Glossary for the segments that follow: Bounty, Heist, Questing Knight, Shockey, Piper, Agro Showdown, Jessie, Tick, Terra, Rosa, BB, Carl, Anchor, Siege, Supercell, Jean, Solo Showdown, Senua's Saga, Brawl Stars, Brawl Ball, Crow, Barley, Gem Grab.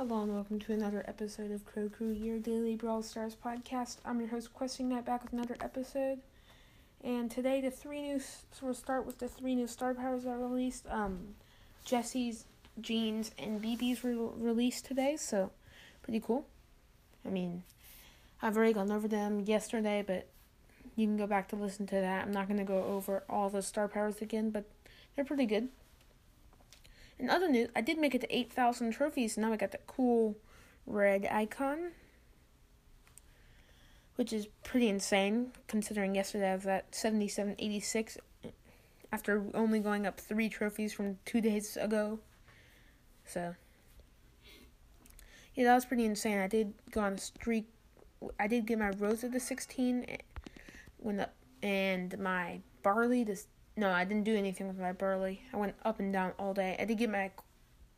Hello and welcome to another episode of Crow Crew, your daily Brawl Stars podcast. I'm your host, Questing Knight, back with another episode. And today, we'll start with the three new star powers that were released. Jessie's, Jean's, and BB's were released today, so pretty cool. I mean, I've already gone over them yesterday, but you can go back to listen to that. I'm not going to go over all the star powers again, but they're pretty good. In other news, I did make it to 8,000 trophies, and now I got that cool red icon, which is pretty insane, considering yesterday I was at 7786 after only going up 3 trophies from 2 days ago. So, yeah, that was pretty insane. I did go on a streak. I did get my Rosa to 16, and my Barley to... No, I didn't do anything with my Barley. I went up and down all day. I did get my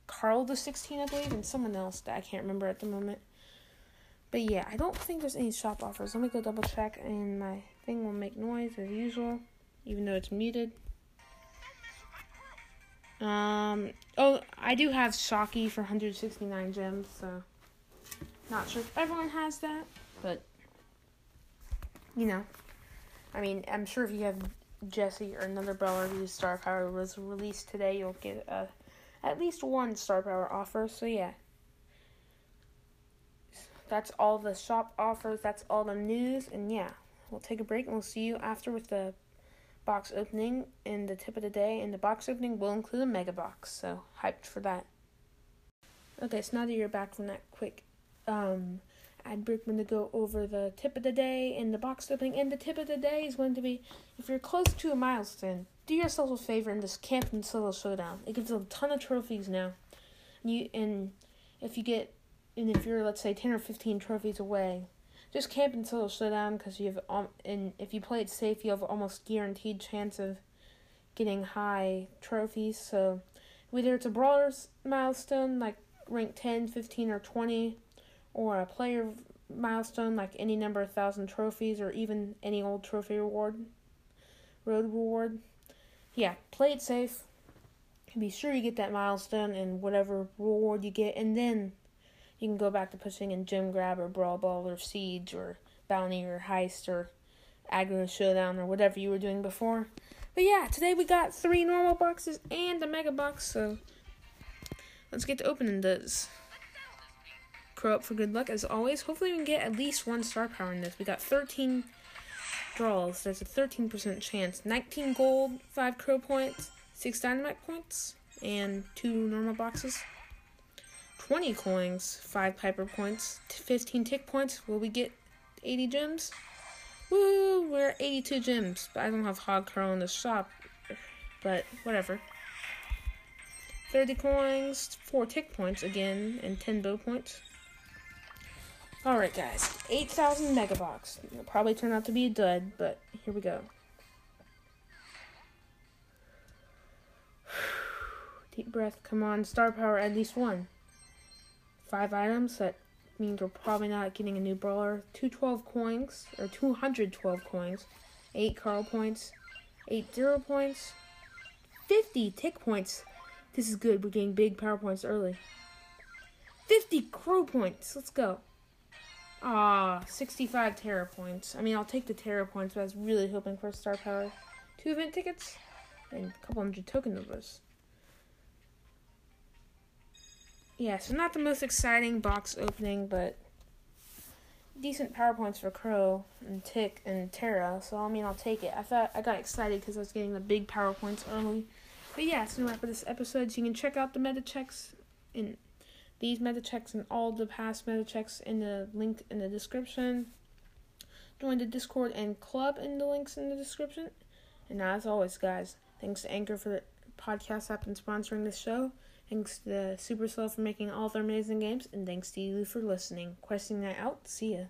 Carl to 16, I believe, and someone else that I can't remember at the moment. But yeah, I don't think there's any shop offers. Let me go double check, and my thing will make noise as usual, even though it's muted. Oh, I do have Shockey for 169 gems, so not sure if everyone has that, but you know, I mean, I'm sure if you have Jessie or another Brawl Stars star power was released today, you'll get at least one star power offer. So yeah, that's all the shop offers, that's all the news, and yeah, we'll take a break and we'll see you after with the box opening and the tip of the day, and the box opening will include a mega box, so hyped for that. Okay, so now that you're back from that quick ad break, I'm going to go over the tip of the day and the box opening. And the tip of the day is going to be, if you're close to a milestone, do yourself a favor and just camp in Solo Showdown. It gives a ton of trophies now. And if you're let's say 10 or 15 trophies away, just camp in Solo Showdown, because you have and if you play it safe, you have almost guaranteed chance of getting high trophies. So whether it's a brawler's milestone like rank 10, 15, or 20, or a player milestone like any number of 1,000 trophies, or even any old trophy road reward. Yeah, play it safe. Be sure you get that milestone and whatever reward you get, and then you can go back to pushing in Gem Grab or Brawl Ball or Siege or Bounty or Heist or Agro Showdown or whatever you were doing before. But yeah, today we got 3 normal boxes and a mega box, so let's get to opening those. Crow up for good luck as always. Hopefully we can get at least one star power in this. We got 13 draws. There's a 13% chance. 19 gold, 5 crow points, 6 dynamite points, and 2 normal boxes. 20 coins, 5 Piper points, 15 tick points. Will we get 80 gems? Woo! We're at 82 gems. But I don't have Hog Crow in the shop. But whatever. 30 coins, 4 tick points again, and 10 bow points. Alright guys, 8,000 mega box. It'll probably turn out to be a dud, but here we go. Deep breath, come on, star power, at least one. 5 items, that means we're probably not getting a new brawler. 212 coins, 8 Carl points, 8 0 points, 50 tick points. This is good, we're getting big power points early. 50 crow points, let's go. 65 Terra points. I mean, I'll take the Terra points, but I was really hoping for a star power. 2 event tickets and a couple hundred token numbers. Yeah, so not the most exciting box opening, but decent power points for Crow and Tick and Terra. So, I mean, I'll take it. I thought I got excited because I was getting the big power points early. But yeah, so that's for this episode. So you can check out the meta checks in... These meta checks and all the past meta checks in the link in the description. Join the Discord and Club in the links in the description. And as always, guys, thanks to Anchor for the podcast app and sponsoring this show. Thanks to Supercell for making all their amazing games. And thanks to you for listening. Questing Knight out. See ya.